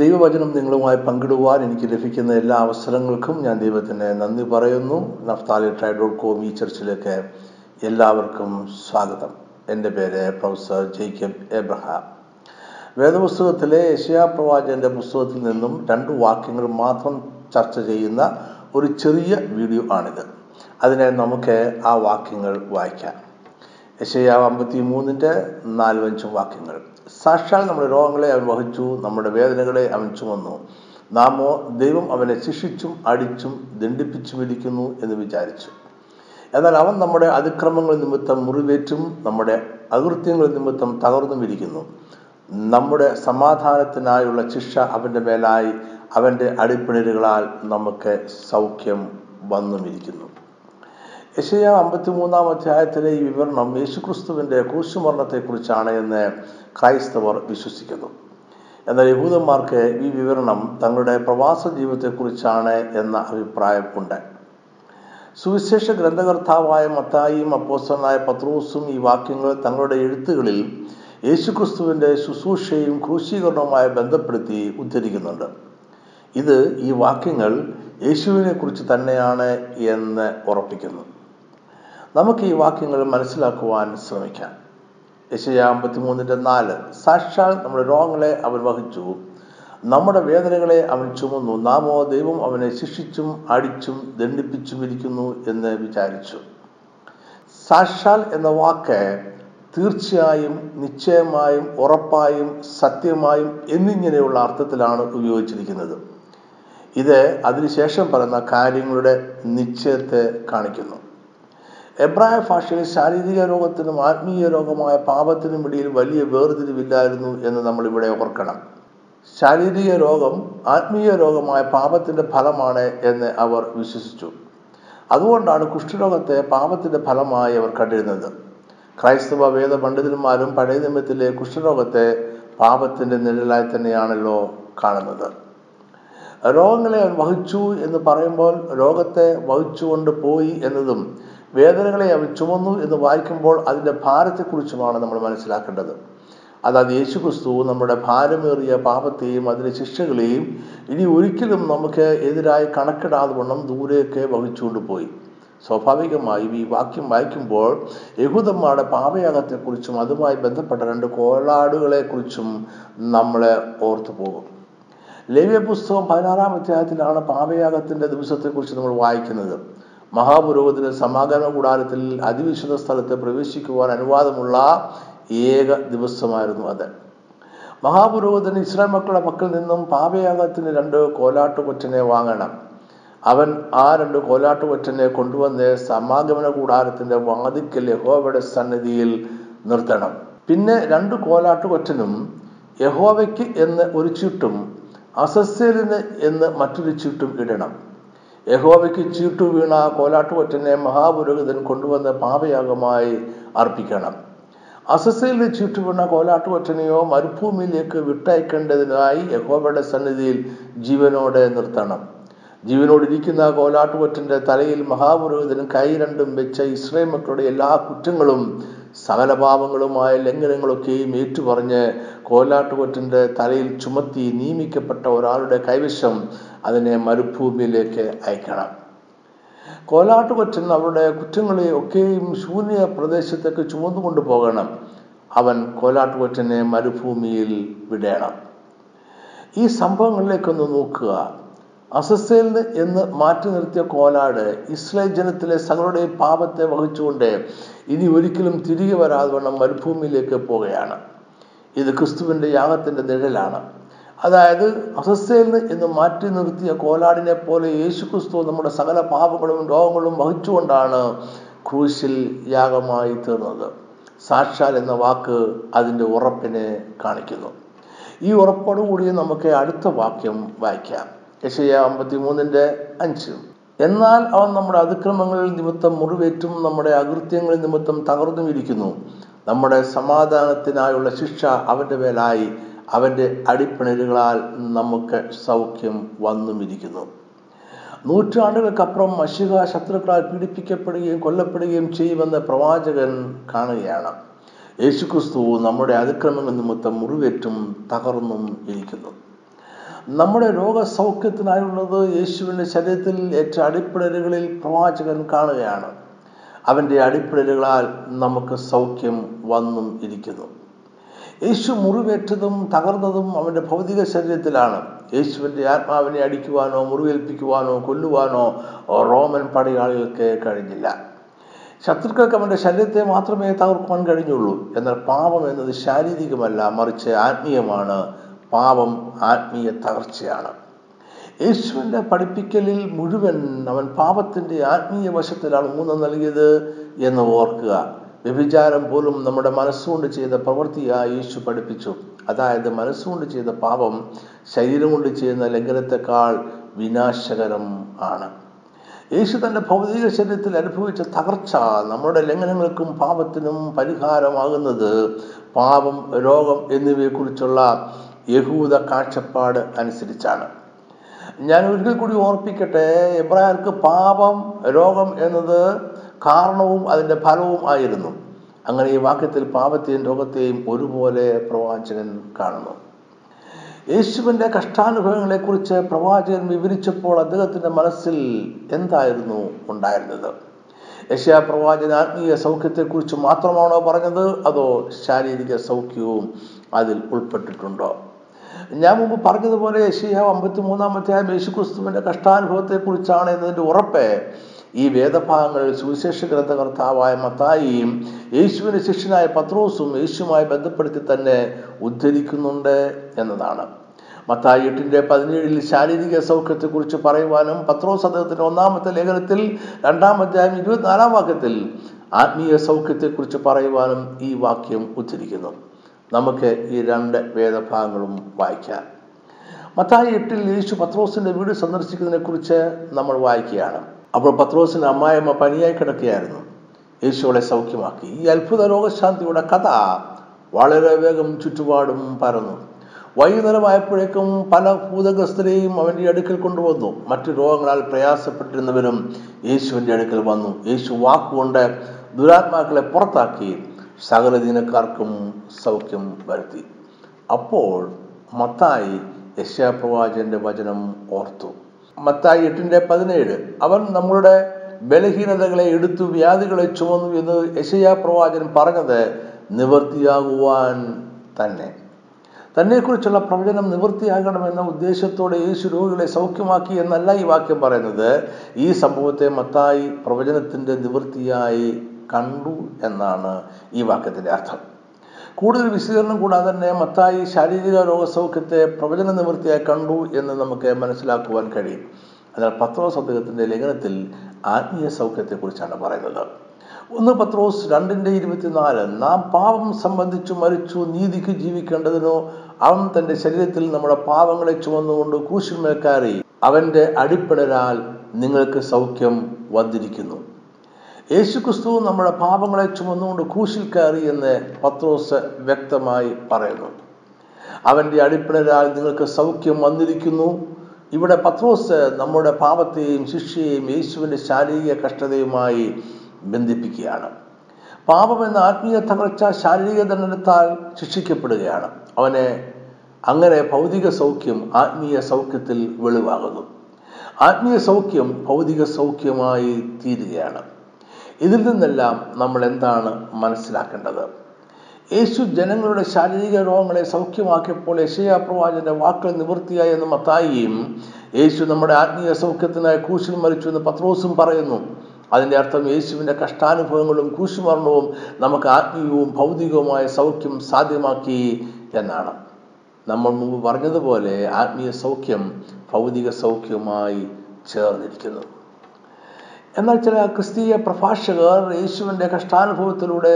ദൈവവചനം നിങ്ങളുമായി പങ്കിടുവാൻ എനിക്ക് ലഭിക്കുന്ന എല്ലാ അവസരങ്ങൾക്കും ഞാൻ ദൈവത്തിന് നന്ദി പറയുന്നു. നഫ്താലി .com ഈ ചർച്ചിലേക്ക് എല്ലാവർക്കും സ്വാഗതം. എൻ്റെ പേര് പ്രൊഫസർ ജേക്കബ് എബ്രഹാം. വേദപുസ്തകത്തിലെ യെശയ്യാ പ്രവാചകൻ്റെ പുസ്തകത്തിൽ നിന്നും 2 വാക്യങ്ങൾ മാത്രം ചർച്ച ചെയ്യുന്ന ഒരു ചെറിയ വീഡിയോ ആണിത്. അതിനെ നമുക്ക് ആ വാക്യങ്ങൾ വായിക്കാം. യെശയ്യാ 53:4-5 വാക്യങ്ങൾ: സാക്ഷാൽ നമ്മുടെ രോഗങ്ങളെ അവൻ വഹിച്ചു, നമ്മുടെ വേദനകളെ അവൻ ചുമന്നു. നാമോ ദൈവം അവനെ ശിക്ഷിച്ചും അടിച്ചും ദണ്ഡിപ്പിച്ചും ഇരിക്കുന്നു എന്ന് വിചാരിച്ചു. എന്നാൽ അവൻ നമ്മുടെ അതിക്രമങ്ങൾ നിമിത്തം മുറിവേറ്റും നമ്മുടെ അകൃത്യങ്ങൾ നിമിത്തം തകർന്നും ഇരിക്കുന്നു. നമ്മുടെ സമാധാനത്തിനായുള്ള ശിക്ഷ അവൻ്റെ മേലായി, അവൻ്റെ അടിപ്പിണരുകളാൽ നമുക്ക് സൗഖ്യം വന്നുമിരിക്കുന്നു. യെശയ്യാ 53-ാം അധ്യായത്തിലെ ഈ വിവരണം യേശുക്രിസ്തുവിൻ്റെ ക്രൂശുമരണത്തെക്കുറിച്ചാണ് എന്ന് ക്രൈസ്തവർ വിശ്വസിക്കുന്നു. എന്നാൽ യഹൂദന്മാർക്ക് ഈ വിവരണം തങ്ങളുടെ പ്രവാസ ജീവിതത്തെക്കുറിച്ചാണ് എന്ന അഭിപ്രായമുണ്ട്. സുവിശേഷ ഗ്രന്ഥകർത്താവായ മത്തായിയും അപ്പോസ്തലനായ പത്രോസും ഈ വാക്യങ്ങൾ തങ്ങളുടെ എഴുത്തുകളിൽ യേശുക്രിസ്തുവിൻ്റെ ശുശ്രൂഷയും ക്രൂശീകരണവുമായി ബന്ധപ്പെടുത്തി ഉദ്ധരിക്കുന്നുണ്ട്. ഇത് ഈ വാക്യങ്ങൾ യേശുവിനെക്കുറിച്ച് തന്നെയാണ് എന്ന് ഉറപ്പിക്കുന്നു. നമുക്ക് ഈ വാക്യങ്ങൾ മനസ്സിലാക്കുവാൻ ശ്രമിക്കാം. യെശയ്യാ 53:4: സാക്ഷാൽ നമ്മുടെ രോഗങ്ങളെ അവൻ വഹിച്ചു, നമ്മുടെ വേദനകളെ അവൻ ചുമന്നു. നാമോ ദൈവം അവനെ ശിക്ഷിച്ചും അടിച്ചും ദണ്ഡിപ്പിച്ചും ഇരിക്കുന്നു എന്ന് വിചാരിച്ചു. സാക്ഷാൽ എന്ന വാക്ക് തീർച്ചയായും, നിശ്ചയമായും, ഉറപ്പായും, സത്യമായും എന്നിങ്ങനെയുള്ള അർത്ഥത്തിലാണ് ഉപയോഗിച്ചിരിക്കുന്നത്. ഇത് അതിനുശേഷം പറയുന്ന കാര്യങ്ങളുടെ നിശ്ചയത്തെ കാണിക്കുന്നു. എബ്രായ ഭാഷയിൽ ശാരീരിക രോഗത്തിനും ആത്മീയ രോഗമായ പാപത്തിനും ഇടയിൽ വലിയ വേർതിരിവില്ലായിരുന്നു എന്ന് നമ്മൾ ഇവിടെ ഓർക്കണം. ശാരീരിക രോഗം ആത്മീയ രോഗമായ പാപത്തിൻ്റെ ഫലമാണ് എന്ന് അവർ വിശ്വസിച്ചു. അതുകൊണ്ടാണ് കുഷ്ഠരോഗത്തെ പാപത്തിൻ്റെ ഫലമായി അവർ കണ്ടിരുന്നത്. ക്രൈസ്തവ വേദ പണ്ഡിതന്മാരും പഴയ നിയമത്തിലെ കുഷ്ഠരോഗത്തെ പാപത്തിൻ്റെ നിഴലായി തന്നെയാണല്ലോ കാണുന്നത്. രോഗങ്ങളെ അവൻ വഹിച്ചു എന്ന് പറയുമ്പോൾ രോഗത്തെ വഹിച്ചുകൊണ്ട് പോയി എന്നതും വേദനകളെ അവൻ ചുമന്നു എന്ന് വായിക്കുമ്പോൾ അതിൻ്റെ ഭാരത്തെക്കുറിച്ചുമാണ് നമ്മൾ മനസ്സിലാക്കേണ്ടത്. അതായത് യേശുക്രിസ്തു നമ്മുടെ ഭാരമേറിയ പാപത്തെയും അതിൻ്റെ ശിക്ഷകളെയും ഇനി ഒരിക്കലും നമുക്ക് എതിരായി കണക്കിടാതെ വണ്ണം ദൂരെയൊക്കെ വഹിച്ചുകൊണ്ട് പോയി. സ്വാഭാവികമായും ഈ വാക്യം വായിക്കുമ്പോൾ യഹൂദന്മാരുടെ പാപയാഗത്തെക്കുറിച്ചും അതുമായി ബന്ധപ്പെട്ട 2 കോലാടുകളെക്കുറിച്ചും നമ്മൾ ഓർത്തു പോകും. ലവ്യ പുസ്തകം 16-ാം അധ്യായത്തിലാണ് പാപയാഗത്തിൻ്റെ ദിവസത്തെക്കുറിച്ച് നമ്മൾ വായിക്കുന്നത്. മഹാപുരോഹിതന് സമാഗമ കൂടാരത്തിൽ അതിവിശുദ്ധ സ്ഥലത്ത് പ്രവേശിക്കുവാൻ അനുവാദമുള്ള ഏക ദിവസമായിരുന്നു അത്. മഹാപുരോഹിതൻ ഇസ്രായേൽ മക്കളുടെ പക്കൽ നിന്നും പാപയാഗത്തിന് 2 കോലാട്ടുകൊറ്റനെ വാങ്ങണം. അവൻ ആ 2 കോലാട്ടുകൊറ്റനെ കൊണ്ടുവന്ന് സമാഗമന കൂടാരത്തിൻ്റെ വാതിക്കൽ യഹോവയുടെ സന്നിധിയിൽ നിർത്തണം. പിന്നെ 2 കോലാട്ടുകൊറ്റനും യഹോവയ്ക്ക് എന്ന് ഒരു ചീട്ടും അസസ്സെലിന് എന്ന് മറ്റൊരു ചീട്ടും ഇടണം. യഹോവയ്ക്ക് ചീട്ടു വീണ കോലാട്ടുകൊറ്റനെ മഹാപുരോഹിതൻ കൊണ്ടുവന്ന് പാപയാഗമായി അർപ്പിക്കണം. അസസ്സെലിന് ചീട്ടു വീണ കോലാട്ടുകൊറ്റനെയോ മരുഭൂമിയിലേക്ക് വിട്ടയക്കേണ്ടതിനായി യഹോവയുടെ സന്നിധിയിൽ ജീവനോടെ നിർത്തണം. ജീവനോടിരിക്കുന്ന കോലാട്ടുകൊറ്റൻ്റെ തലയിൽ മഹാപുരോഹിതൻ കൈ രണ്ടും വെച്ച് ഇസ്രായേൽ മക്കളുടെ എല്ലാ കുറ്റങ്ങളും സകല പാപങ്ങളുമായ ലംഘനങ്ങളൊക്കെയും ഏറ്റുപറഞ്ഞ് കോലാട്ടുകൊറ്റൻ്റെ തലയിൽ ചുമത്തി നിയമിക്കപ്പെട്ട ഒരാളുടെ കൈവശം അതിനെ മരുഭൂമിയിലേക്ക് അയക്കണം. കോലാട്ടുകൊറ്റൻ അവരുടെ കുറ്റങ്ങളെ ഒക്കെയും ശൂന്യ പ്രദേശത്തേക്ക് ചുമന്നുകൊണ്ട് പോകണം. അവൻ കോലാട്ടുകൊറ്റനെ മരുഭൂമിയിൽ വിടേണം. ഈ സംഭവങ്ങളിലേക്കൊന്ന് നോക്കുക. അസസ്സേൽ എന്ന് മാറ്റി നിർത്തിയ കോലാട് ഇസ്രായേൽ ജനത്തിലെ സകലരുടെയും പാപത്തെ വഹിച്ചുകൊണ്ട് ഇനി ഒരിക്കലും തിരികെ വരാതെ വണ്ണം മരുഭൂമിയിലേക്ക് പോവുകയാണ്. ഇത് ക്രിസ്തുവിൻ്റെ യാഗത്തിൻ്റെ നിഴലാണ്. അതായത് അസസ്സേൽ എന്ന് മാറ്റി നിർത്തിയ കോലാടിനെ പോലെ യേശുക്രിസ്തു നമ്മുടെ സകല പാപങ്ങളും രോഗങ്ങളും വഹിച്ചുകൊണ്ടാണ് ക്രൂശിൽ യാഗമായി തീർന്നത്. സാക്ഷാൽ എന്ന വാക്ക് അതിൻ്റെ ഉറപ്പിനെ കാണിക്കുന്നു. ഈ ഉറപ്പോടുകൂടി നമുക്ക് അടുത്ത വാക്യം വായിക്കാം. യെശയ്യാ 53:5: എന്നാൽ അവൻ നമ്മുടെ അതിക്രമങ്ങൾ നിമിത്തം മുറിവേറ്റും നമ്മുടെ അകൃത്യങ്ങൾ നിമിത്തം തകർന്നും ഇരിക്കുന്നു. നമ്മുടെ സമാധാനത്തിനായുള്ള ശിക്ഷ അവൻ്റെ മേലായി, അവൻ്റെ അടിപ്പിണരുകളാൽ നമുക്ക് സൗഖ്യം വന്നുമിരിക്കുന്നു. നൂറ്റാണ്ടുകൾക്കപ്പുറം മശീഹ ശത്രുക്കളാൽ പീഡിപ്പിക്കപ്പെടുകയും കൊല്ലപ്പെടുകയും ചെയ്യുമെന്ന് പ്രവാചകൻ കാണുകയാണ്. യേശുക്രിസ്തു നമ്മുടെ അതിക്രമങ്ങൾ നിമിത്തം മുറിവേറ്റും തകർന്നും ഇരിക്കുന്നു. നമ്മുടെ രോഗസൗഖ്യത്തിനായുള്ളത് യേശുവിൻ്റെ ശരീരത്തിൽ ഏറ്റ അടിപ്പിടലുകളിൽ പ്രവാചകൻ കാണുകയാണ്. അവൻ്റെ അടിപ്പിടലുകളാൽ നമുക്ക് സൗഖ്യം വന്നും ഇരിക്കുന്നു. യേശു മുറിവേറ്റതും തകർന്നതും അവൻ്റെ ഭൗതിക ശരീരത്തിലാണ്. യേശുവിൻ്റെ ആത്മാവിനെ അടിക്കുവാനോ മുറിവേൽപ്പിക്കുവാനോ കൊല്ലുവാനോ റോമൻ പടയാളികൾക്ക് കഴിഞ്ഞില്ല. ശത്രുക്കൾക്ക് അവൻ്റെ ശരീരത്തെ മാത്രമേ തകർക്കുവാൻ കഴിഞ്ഞുള്ളൂ. എന്നാൽ പാപം എന്നത് ശാരീരികമല്ല, മറിച്ച് ആത്മീയമാണ്. പാപം ആത്മീയ തകർച്ചയാണ്. യേശുവിൻ്റെ പഠിപ്പിക്കലിൽ മുഴുവൻ അവൻ പാപത്തിൻ്റെ ആത്മീയ വശത്തിലാണ് ഊന്നൽ നൽകിയത് എന്ന് ഓർക്കുക. വ്യഭിചാരം പോലും നമ്മുടെ മനസ്സുകൊണ്ട് ചെയ്ത പ്രവൃത്തിയായി യേശു പഠിപ്പിച്ചു. അതായത്, മനസ്സുകൊണ്ട് ചെയ്ത പാപം ശരീരം കൊണ്ട് ചെയ്യുന്ന ലംഘനത്തെക്കാൾ വിനാശകരം ആണ്. യേശു തൻ്റെ ഭൗതിക ശരീരത്തിൽ അനുഭവിച്ച തകർച്ച നമ്മുടെ ലംഘനങ്ങൾക്കും പാപത്തിനും പരിഹാരമാകുന്നത് പാപം, രോഗം എന്നിവയെക്കുറിച്ചുള്ള യഹൂദ കാഴ്ചപ്പാട് അനുസരിച്ചാണ്. ഞാൻ ഒരിക്കൽ കൂടി ഓർപ്പിക്കട്ടെ, എബ്രായർക്ക് പാപം, രോഗം എന്നത് കാരണവും അതിൻ്റെ ഫലവും ആയിരുന്നു. അങ്ങനെ ഈ വാക്യത്തിൽ പാപത്തെയും രോഗത്തെയും ഒരുപോലെ പ്രവാചകൻ കാണുന്നു. യേശുവിൻ്റെ കഷ്ടാനുഭവങ്ങളെക്കുറിച്ച് പ്രവാചകൻ വിവരിച്ചപ്പോൾ അദ്ദേഹത്തിൻ്റെ മനസ്സിൽ എന്തായിരുന്നു ഉണ്ടായിരുന്നത്? യെശയ്യാ പ്രവാചകൻ ആത്മീയ സൗഖ്യത്തെക്കുറിച്ച് മാത്രമാണോ പറഞ്ഞത്, അതോ ശാരീരിക സൗഖ്യവും അതിൽ ഉൾപ്പെട്ടിട്ടുണ്ടോ? ഞാൻ മുമ്പ് പറഞ്ഞതുപോലെ യെശയ്യാ 53-ാമത്തെ യേശുക്രിസ്തുവിൻ്റെ കഷ്ടാനുഭവത്തെക്കുറിച്ചാണ് എന്നതിൻ്റെ ഉറപ്പ് ഈ വേദഭാഗങ്ങൾ സുവിശേഷ ഗ്രന്ഥകർത്താവായ മത്തായിയും യേശുവിൻ്റെ ശിഷ്യനായ പത്രോസും യേശുവുമായി ബന്ധപ്പെടുത്തി തന്നെ ഉദ്ധരിക്കുന്നുണ്ട് എന്നതാണ്. മത്തായി 8:17 ശാരീരിക സൗഖ്യത്തെക്കുറിച്ച് പറയുവാനും പത്രോസ് അദ്ദേഹത്തിൻ്റെ 1-ാമത്തെ ലേഖനത്തിൽ 2-ാം അധ്യായം 24-ാം വാക്യത്തിൽ ആത്മീയ സൗഖ്യത്തെക്കുറിച്ച് പറയുവാനും ഈ വാക്യം ഉദ്ധരിക്കുന്നു. നമുക്ക് ഈ രണ്ട് വേദഭാഗങ്ങളും വായിക്കാം. മത്തായി 8-ൽ യേശു പത്രോസിൻ്റെ വീട് സന്ദർശിക്കുന്നതിനെക്കുറിച്ച് നമ്മൾ വായിക്കുകയാണ്. അപ്പോൾ പത്രോസിൻ്റെ അമ്മായിയമ്മ പനിയായി കിടക്കുകയായിരുന്നു. യേശു അവളെ സൗഖ്യമാക്കി. ഈ അത്ഭുത രോഗശാന്തിയുടെ കഥ വളരെ വേഗം ചുറ്റുപാടും പരന്നു. വൈകുന്നേരമായപ്പോഴേക്കും പല ഭൂതഗ്രസ്തരെയും അവൻ്റെ അടുക്കൽ കൊണ്ടുവന്നു. മറ്റു രോഗങ്ങളാൽ പ്രയാസപ്പെട്ടിരുന്നവരും യേശുവിൻ്റെ അടുക്കൽ വന്നു. യേശു വാക്കുകൊണ്ട് ദുരാത്മാക്കളെ പുറത്താക്കി സകല ദീനക്കാർക്കും സൗഖ്യം വരുത്തി. അപ്പോൾ മത്തായി യെശയ്യാ പ്രവാചകന്റെ വചനം ഓർത്തു. മത്തായി 8:17 അവൻ നമ്മളുടെ ബലഹീനതകളെ എടുത്തു വ്യാധികളെ ചുമന്നു എന്ന് യെശയ്യാ പ്രവാചകൻ പറഞ്ഞത് നിവൃത്തിയാകുവാൻ തന്നെ. തന്നെക്കുറിച്ചുള്ള പ്രവചനം നിവൃത്തിയാകണമെന്ന ഉദ്ദേശത്തോടെ യേശു രോഗികളെ സൗഖ്യമാക്കി എന്നല്ല ഈ വാക്യം പറയുന്നത്. ഈ സംഭവത്തെ മത്തായി പ്രവചനത്തിൻ്റെ നിവൃത്തിയായി കണ്ടു എന്നാണ് ഈ വാക്യത്തിൻ്റെ അർത്ഥം. കൂടുതൽ വിശദീകരണം കൂടാതെ തന്നെ മത്തായി ശാരീരിക രോഗസൗഖ്യത്തെ പ്രവചന നിവൃത്തിയായി കണ്ടു എന്ന് നമുക്ക് മനസ്സിലാക്കുവാൻ കഴിയും. എന്നാൽ പത്രോസ് അദ്ദേഹത്തിൻ്റെ ലേഖനത്തിൽ ആത്മീയ സൗഖ്യത്തെക്കുറിച്ചാണ് പറയുന്നത്. 1 Petrus 2:24 നാം പാപം സംബന്ധിച്ചു മരിച്ചു, നീതിക്ക് ജീവിക്കേണ്ടതിനോ അവൻ തൻ്റെ ശരീരത്തിൽ നമ്മുടെ പാപങ്ങളെ ചുമന്നുകൊണ്ട് ക്രൂശിന്മേൽ കയറി, അവൻ്റെ അടിപ്പിടലാൽ നിങ്ങൾക്ക് സൗഖ്യം വന്നിരിക്കുന്നു. യേശുക്രിസ്തു നമ്മുടെ പാപങ്ങളെ ചുമന്നുകൊണ്ട് ക്രൂശിൽ കയറി എന്ന് പത്രോസ് വ്യക്തമായി പറയുന്നു. അവൻ്റെ അടിപ്പിടലാൽ നിങ്ങൾക്ക് സൗഖ്യം വന്നിരിക്കുന്നു. ഇവിടെ പത്രോസ് നമ്മുടെ പാപത്തെയും ശിക്ഷയെയും യേശുവിൻ്റെ ശാരീരിക കഷ്ടതയുമായി ബന്ധിപ്പിക്കുകയാണ്. പാപം എന്ന ആത്മീയ തകർച്ച ശാരീരിക ദണ്ഡനത്താൽ ശിക്ഷിക്കപ്പെടുകയാണ്. അവനെ അങ്ങനെ ഭൗതിക സൗഖ്യം ആത്മീയ സൗഖ്യത്തിൽ വെളിവാകുന്നു. ആത്മീയ സൗഖ്യം ഭൗതിക സൗഖ്യമായി തീരുകയാണ്. ഇതിൽ നിന്നെല്ലാം നമ്മൾ എന്താണ് മനസ്സിലാക്കേണ്ടത്? യേശു ജനങ്ങളുടെ ശാരീരിക രോഗങ്ങളെ സൗഖ്യമാക്കിയപ്പോൾ യെശയ്യാ പ്രവാചകന്റെ വാക്കുകൾ നിവൃത്തിയായി എന്ന് മത്തായിയും യേശു നമ്മുടെ ആത്മീയ സൗഖ്യത്തിനായി ക്രൂശിൽ മരിച്ചു എന്ന് പത്രോസും പറയുന്നു. അതിൻ്റെ അർത്ഥം യേശുവിൻ്റെ കഷ്ടാനുഭവങ്ങളും ക്രൂശുമരണവും നമുക്ക് ആത്മീയവും ഭൗതികവുമായ സൗഖ്യം സാധ്യമാക്കി എന്നാണ്. നമ്മൾ മുമ്പ് പറഞ്ഞതുപോലെ ആത്മീയ സൗഖ്യം ഭൗതിക സൗഖ്യവുമായി ചേർന്നിരിക്കുന്നു. എന്നാൽ ചില ക്രിസ്തീയ പ്രഭാഷകർ യേശുവിൻ്റെ കഷ്ടാനുഭവത്തിലൂടെ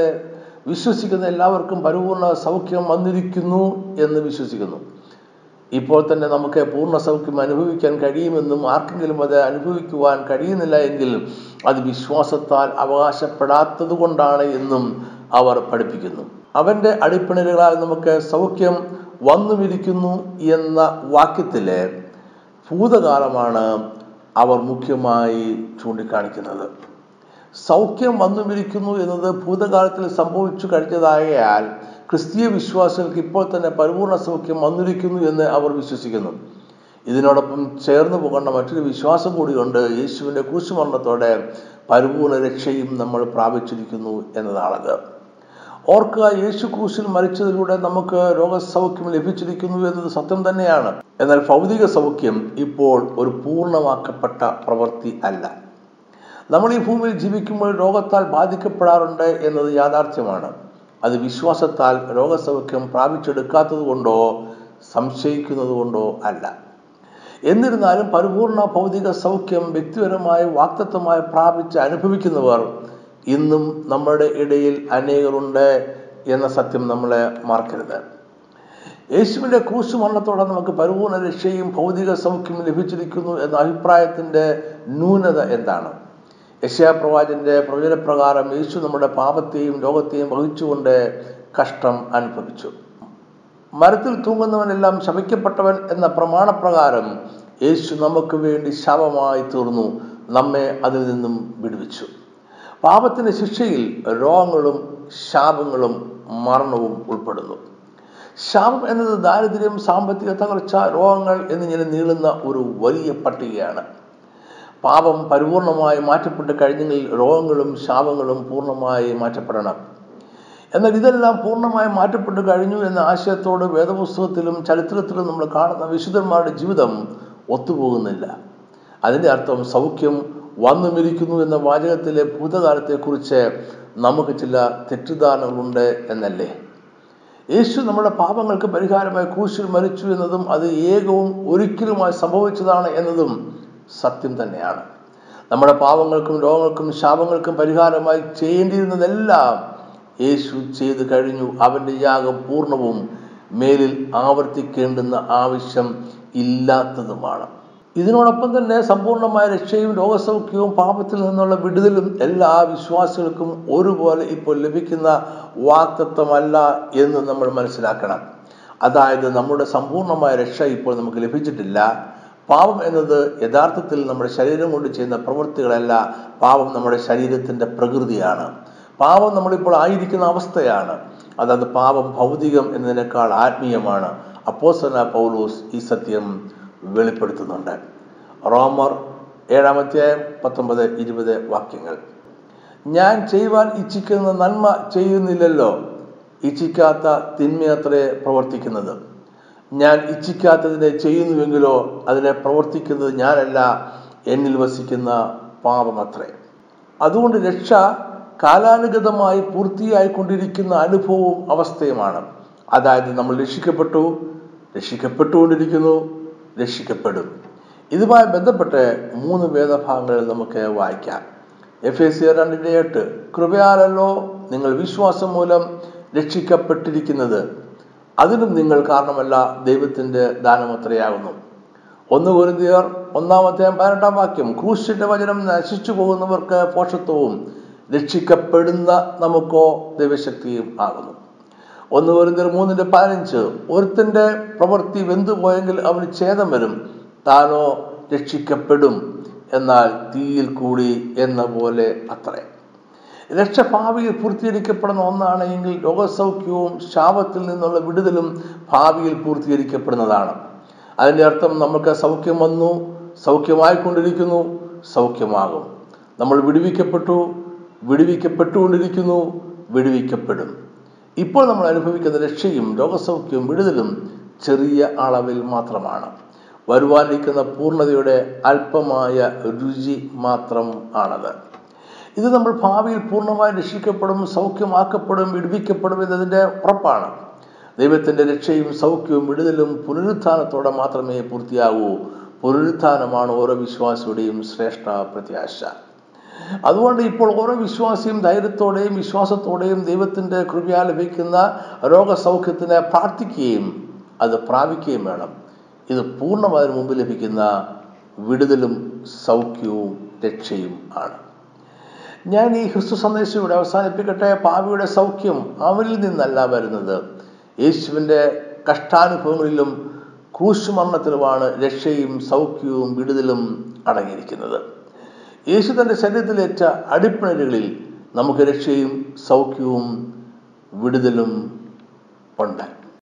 വിശ്വസിക്കുന്ന എല്ലാവർക്കും പരിപൂർണ്ണ സൗഖ്യം വന്നിരിക്കുന്നു എന്ന് വിശ്വസിക്കുന്നു. ഇപ്പോൾ തന്നെ നമുക്ക് പൂർണ്ണ സൗഖ്യം അനുഭവിക്കാൻ കഴിയുമെന്നും ആർക്കെങ്കിലും അത് അനുഭവിക്കുവാൻ കഴിയുന്നില്ല എങ്കിൽ അത് വിശ്വാസത്താൽ അവകാശപ്പെടാത്തത് കൊണ്ടാണ് എന്നും അവർ പഠിപ്പിക്കുന്നു. അവൻ്റെ അടിപ്പിണലുകളാൽ നമുക്ക് സൗഖ്യം വന്നുമിരിക്കുന്നു എന്ന വാക്യത്തിലെ ഭൂതകാലമാണ് അവർ മുഖ്യമായി ചൂണ്ടിക്കാണിക്കുന്നത്. സൗഖ്യം വന്നുമിരിക്കുന്നു എന്നത് ഭൂതകാലത്തിൽ സംഭവിച്ചു കഴിഞ്ഞതായാൽ ക്രിസ്തീയ വിശ്വാസികൾക്ക് ഇപ്പോൾ തന്നെ പരിപൂർണ്ണ സൗഖ്യം വന്നിരിക്കുന്നു എന്ന് അവർ വിശ്വസിക്കുന്നു. ഇതിനോടൊപ്പം ചേർന്ന് പോകേണ്ട മറ്റൊരു വിശ്വാസം കൂടിയുണ്ട്. യേശുവിൻ്റെ ക്രൂശുമരണത്തോടെ പരിപൂർണ്ണ രക്ഷയും നമ്മൾ പ്രാപിച്ചിരിക്കുന്നു എന്നതാണത്. ഓർക്കുക, യേശു ക്രൂശിൽ മരിച്ചതിലൂടെ നമുക്ക് രോഗസൗഖ്യം ലഭിച്ചിരിക്കുന്നു എന്നത് സത്യം തന്നെയാണ്. എന്നാൽ ഭൗതിക സൗഖ്യം ഇപ്പോൾ ഒരു പൂർണ്ണമാക്കപ്പെട്ട പ്രവൃത്തി അല്ല. നമ്മൾ ഈ ഭൂമിയിൽ ജീവിക്കുമ്പോൾ രോഗത്താൽ ബാധിക്കപ്പെടാറുണ്ട് എന്നത് യാഥാർത്ഥ്യമാണ്. അത് വിശ്വാസത്താൽ രോഗസൗഖ്യം പ്രാപിച്ചെടുക്കാത്തത് കൊണ്ടോ സംശയിക്കുന്നത് കൊണ്ടോ അല്ല. എന്നിരുന്നാലും പരിപൂർണ ഭൗതിക സൗഖ്യം വ്യക്തിപരമായി വാക്തത്വമായി പ്രാപിച്ച് അനുഭവിക്കുന്നവർ ഇന്നും നമ്മുടെ ഇടയിൽ അനേകരുണ്ട് എന്ന സത്യം നമ്മളെ മറക്കരുത്. യേശുവിൻ്റെ ക്രൂശുമരണത്തോടെ നമുക്ക് പരിപൂർണ്ണ രക്ഷയും ഭൗതിക സൗഖ്യം ലഭിച്ചിരിക്കുന്നു എന്ന അഭിപ്രായത്തിൻ്റെ ന്യൂനത എന്താണ്? യെശയ്യാ പ്രവാചകന്റെ പ്രവചനപ്രകാരം യേശു നമ്മുടെ പാപത്തെയും രോഗത്തെയും വഹിച്ചുകൊണ്ട് കഷ്ടം അനുഭവിച്ചു. മരത്തിൽ തൂങ്ങുന്നവനെല്ലാം ശപിക്കപ്പെട്ടവൻ എന്ന പ്രമാണപ്രകാരം യേശു നമുക്ക് വേണ്ടി ശാപമായി തീർന്നു, നമ്മെ അതിൽ നിന്നും വിടുവിച്ചു. പാപത്തിൻ്റെ ശിക്ഷയിൽ രോഗങ്ങളും ശാപങ്ങളും മരണവും ഉൾപ്പെടുന്നു. ശാപം എന്നത് ദാരിദ്ര്യം, സാമ്പത്തിക തകർച്ച, രോഗങ്ങൾ എന്നിങ്ങനെ നീളുന്ന ഒരു വലിയ പട്ടികയാണ്. പാപം പരിപൂർണമായി മാറ്റപ്പെട്ട് കഴിഞ്ഞെങ്കിൽ രോഗങ്ങളും ശാപങ്ങളും പൂർണ്ണമായി മാറ്റപ്പെടണം. എന്നാൽ ഇതെല്ലാം പൂർണ്ണമായി മാറ്റപ്പെട്ട് കഴിഞ്ഞു എന്ന ആശയത്തോട് വേദപുസ്തകത്തിലും ചരിത്രത്തിലും നമ്മൾ കാണുന്ന വിശുദ്ധന്മാരുടെ ജീവിതം ഒത്തുപോകുന്നില്ല. അതിൻ്റെ അർത്ഥം സൗഖ്യം വന്നുമിരിക്കുന്നു എന്ന വാചകത്തിലെ ഭൂതകാലത്തെക്കുറിച്ച് നമുക്ക് ചില തെറ്റിദ്ധാരണകളുണ്ട് എന്നല്ലേ. യേശു നമ്മുടെ പാപങ്ങൾക്ക് പരിഹാരമായി ക്രൂശിൽ മരിച്ചു എന്നതും അത് ഏകവും ഒരിക്കലുമായി സംഭവിച്ചതാണ് എന്നതും സത്യം തന്നെയാണ്. നമ്മുടെ പാപങ്ങൾക്കും രോഗങ്ങൾക്കും ശാപങ്ങൾക്കും പരിഹാരമായി ചെയ്യേണ്ടിയിരുന്നതെല്ലാം യേശു ചെയ്തു കഴിഞ്ഞു. അവൻ്റെ യാഗം പൂർണ്ണവും മേലിൽ ആവർത്തിക്കേണ്ടുന്ന ആവശ്യം ഇല്ലാത്തതുമാണ്. ഇതിനോടൊപ്പം തന്നെ സമ്പൂർണമായ രക്ഷയും രോഗസൗഖ്യവും പാപത്തിൽ നിന്നുള്ള വിടുതലും എല്ലാ വിശ്വാസികൾക്കും ഒരുപോലെ ഇപ്പോൾ ലഭിക്കുന്ന വാക്തത്വമല്ല എന്ന് നമ്മൾ മനസ്സിലാക്കണം. അതായത്, നമ്മുടെ സമ്പൂർണമായ രക്ഷ ഇപ്പോൾ നമുക്ക് ലഭിച്ചിട്ടില്ല. പാപം എന്നത് യഥാർത്ഥത്തിൽ നമ്മുടെ ശരീരം കൊണ്ട് ചെയ്യുന്ന പ്രവൃത്തികളല്ല. പാപം നമ്മുടെ ശരീരത്തിൻ്റെ പ്രകൃതിയാണ്. പാപം നമ്മളിപ്പോൾ ആയിരിക്കുന്ന അവസ്ഥയാണ്. അതായത് പാപം ഭൗതികം എന്നതിനേക്കാൾ ആത്മീയമാണ്. അപ്പോസ്തലനായ പൗലോസ് ഈ സത്യം വെളിപ്പെടുത്തുന്നുണ്ട്. റോമർ 7:19-20 വാക്യങ്ങൾ. ഞാൻ ചെയ്യുവാൻ ഇച്ഛിക്കുന്ന നന്മ ചെയ്യുന്നില്ലല്ലോ, ഇച്ഛിക്കാത്ത തിന്മയത്രേ പ്രവർത്തിക്കുന്നത്. ഞാൻ ഇച്ഛിക്കാത്തതിനെ ചെയ്യുന്നുവെങ്കിലോ അതിനെ പ്രവർത്തിക്കുന്നത് ഞാനല്ല, എന്നിൽ വസിക്കുന്ന പാപമത്രേ. അതുകൊണ്ട് രക്ഷ കാലാനുഗതമായി പൂർത്തിയായിക്കൊണ്ടിരിക്കുന്ന അനുഭവവും അവസ്ഥയുമാണ്. അതായത്, നമ്മൾ രക്ഷിക്കപ്പെട്ടു, രക്ഷിക്കപ്പെട്ടുകൊണ്ടിരിക്കുന്നു, രക്ഷിക്കപ്പെടും. ഇതുമായി ബന്ധപ്പെട്ട് 3 വേദഭാഗങ്ങളിൽ നമുക്ക് വായിക്കാം. എഫേസ്യർ 2:8, കൃപയാലല്ലോ നിങ്ങൾ വിശ്വാസം മൂലം രക്ഷിക്കപ്പെട്ടിരിക്കുന്നത്, അതിനും നിങ്ങൾ കാരണമല്ല, ദൈവത്തിൻ്റെ ദാനമത്രയാകുന്നു. 1 Corinthians 1:18 വാക്യം, ക്രൂശിന്റെ വചനം നശിച്ചു പോകുന്നവർക്ക് പോഷത്വവും രക്ഷിക്കപ്പെടുന്ന നമുക്കോ ദൈവശക്തിയും ആകുന്നു. 1 Corinthians 3:15, ഒരുത്തൻ്റെ പ്രവൃത്തി വെന്തുപോയെങ്കിൽ അവന് ഛേദം വരും, താനോ രക്ഷിക്കപ്പെടും, എന്നാൽ തീയിൽ കൂടി എന്ന പോലെ അത്രേ. രക്ഷ ഭാവിയിൽ പൂർത്തീകരിക്കപ്പെടുന്ന ഒന്നാണ് എങ്കിൽ രോഗസൗഖ്യവും ശാപത്തിൽ നിന്നുള്ള വിടുതലും ഭാവിയിൽ പൂർത്തീകരിക്കപ്പെടുന്നതാണ്. അതിൻ്റെ അർത്ഥം നമുക്ക് സൗഖ്യം വന്നു, സൗഖ്യമായിക്കൊണ്ടിരിക്കുന്നു, സൗഖ്യമാകും. നമ്മൾ വിടുവിക്കപ്പെട്ടു, വിടുവിക്കപ്പെട്ടുകൊണ്ടിരിക്കുന്നു, വിടുവിക്കപ്പെടും. ഇപ്പോൾ നമ്മൾ അനുഭവിക്കുന്ന രക്ഷയും രോഗസൗഖ്യവും വിടുതലും ചെറിയ അളവിൽ മാത്രമാണ്. വരുവാനിരിക്കുന്ന പൂർണ്ണതയുടെ അല്പമായ രുചി മാത്രം ആണത്. ഇത് നമ്മൾ ഭാവിയിൽ പൂർണ്ണമായി രക്ഷിക്കപ്പെടും, സൗഖ്യമാക്കപ്പെടും, വിടുവിക്കപ്പെടും എന്നതിൻ്റെ ഉറപ്പാണ്. ദൈവത്തിൻ്റെ രക്ഷയും സൗഖ്യവും വിടുതലും പുനരുത്ഥാനത്തോടെ മാത്രമേ പൂർത്തിയാകൂ. പുനരുത്ഥാനമാണ് ഓരോ വിശ്വാസിയുടെയും ശ്രേഷ്ഠ പ്രത്യാശ. അതുകൊണ്ട് ഇപ്പോൾ ഓരോ വിശ്വാസിയും ധൈര്യത്തോടെയും വിശ്വാസത്തോടെയും ദൈവത്തിൻ്റെ കൃപയാൽ ലഭിക്കുന്ന രോഗസൗഖ്യത്തിനെ പ്രാർത്ഥിക്കുകയും അത് പ്രാപിക്കുകയും വേണം. ഇത് പൂർണ്ണമായതിനു മുമ്പ് ലഭിക്കുന്ന വിടുതലും സൗഖ്യവും രക്ഷയും ആണ്. ഞാൻ ഈ ക്രിസ്തു സന്ദേശം ഇവിടെ അവസാനിപ്പിക്കട്ടെ. പാപിയുടെ സൗഖ്യം അവനിൽ നിന്നല്ല വരുന്നത്. യേശുവിൻ്റെ കഷ്ടാനുഭവങ്ങളിലും ക്രൂശുമരണത്തിലുമാണ് രക്ഷയും സൗഖ്യവും വിടുതലും അടങ്ങിയിരിക്കുന്നത്. യേശു തൻ്റെ ശരീരത്തിലേറ്റ അടിപ്പിണരുകളിൽ നമുക്ക് രക്ഷയും സൗഖ്യവും വിടുതലും ഉണ്ട്.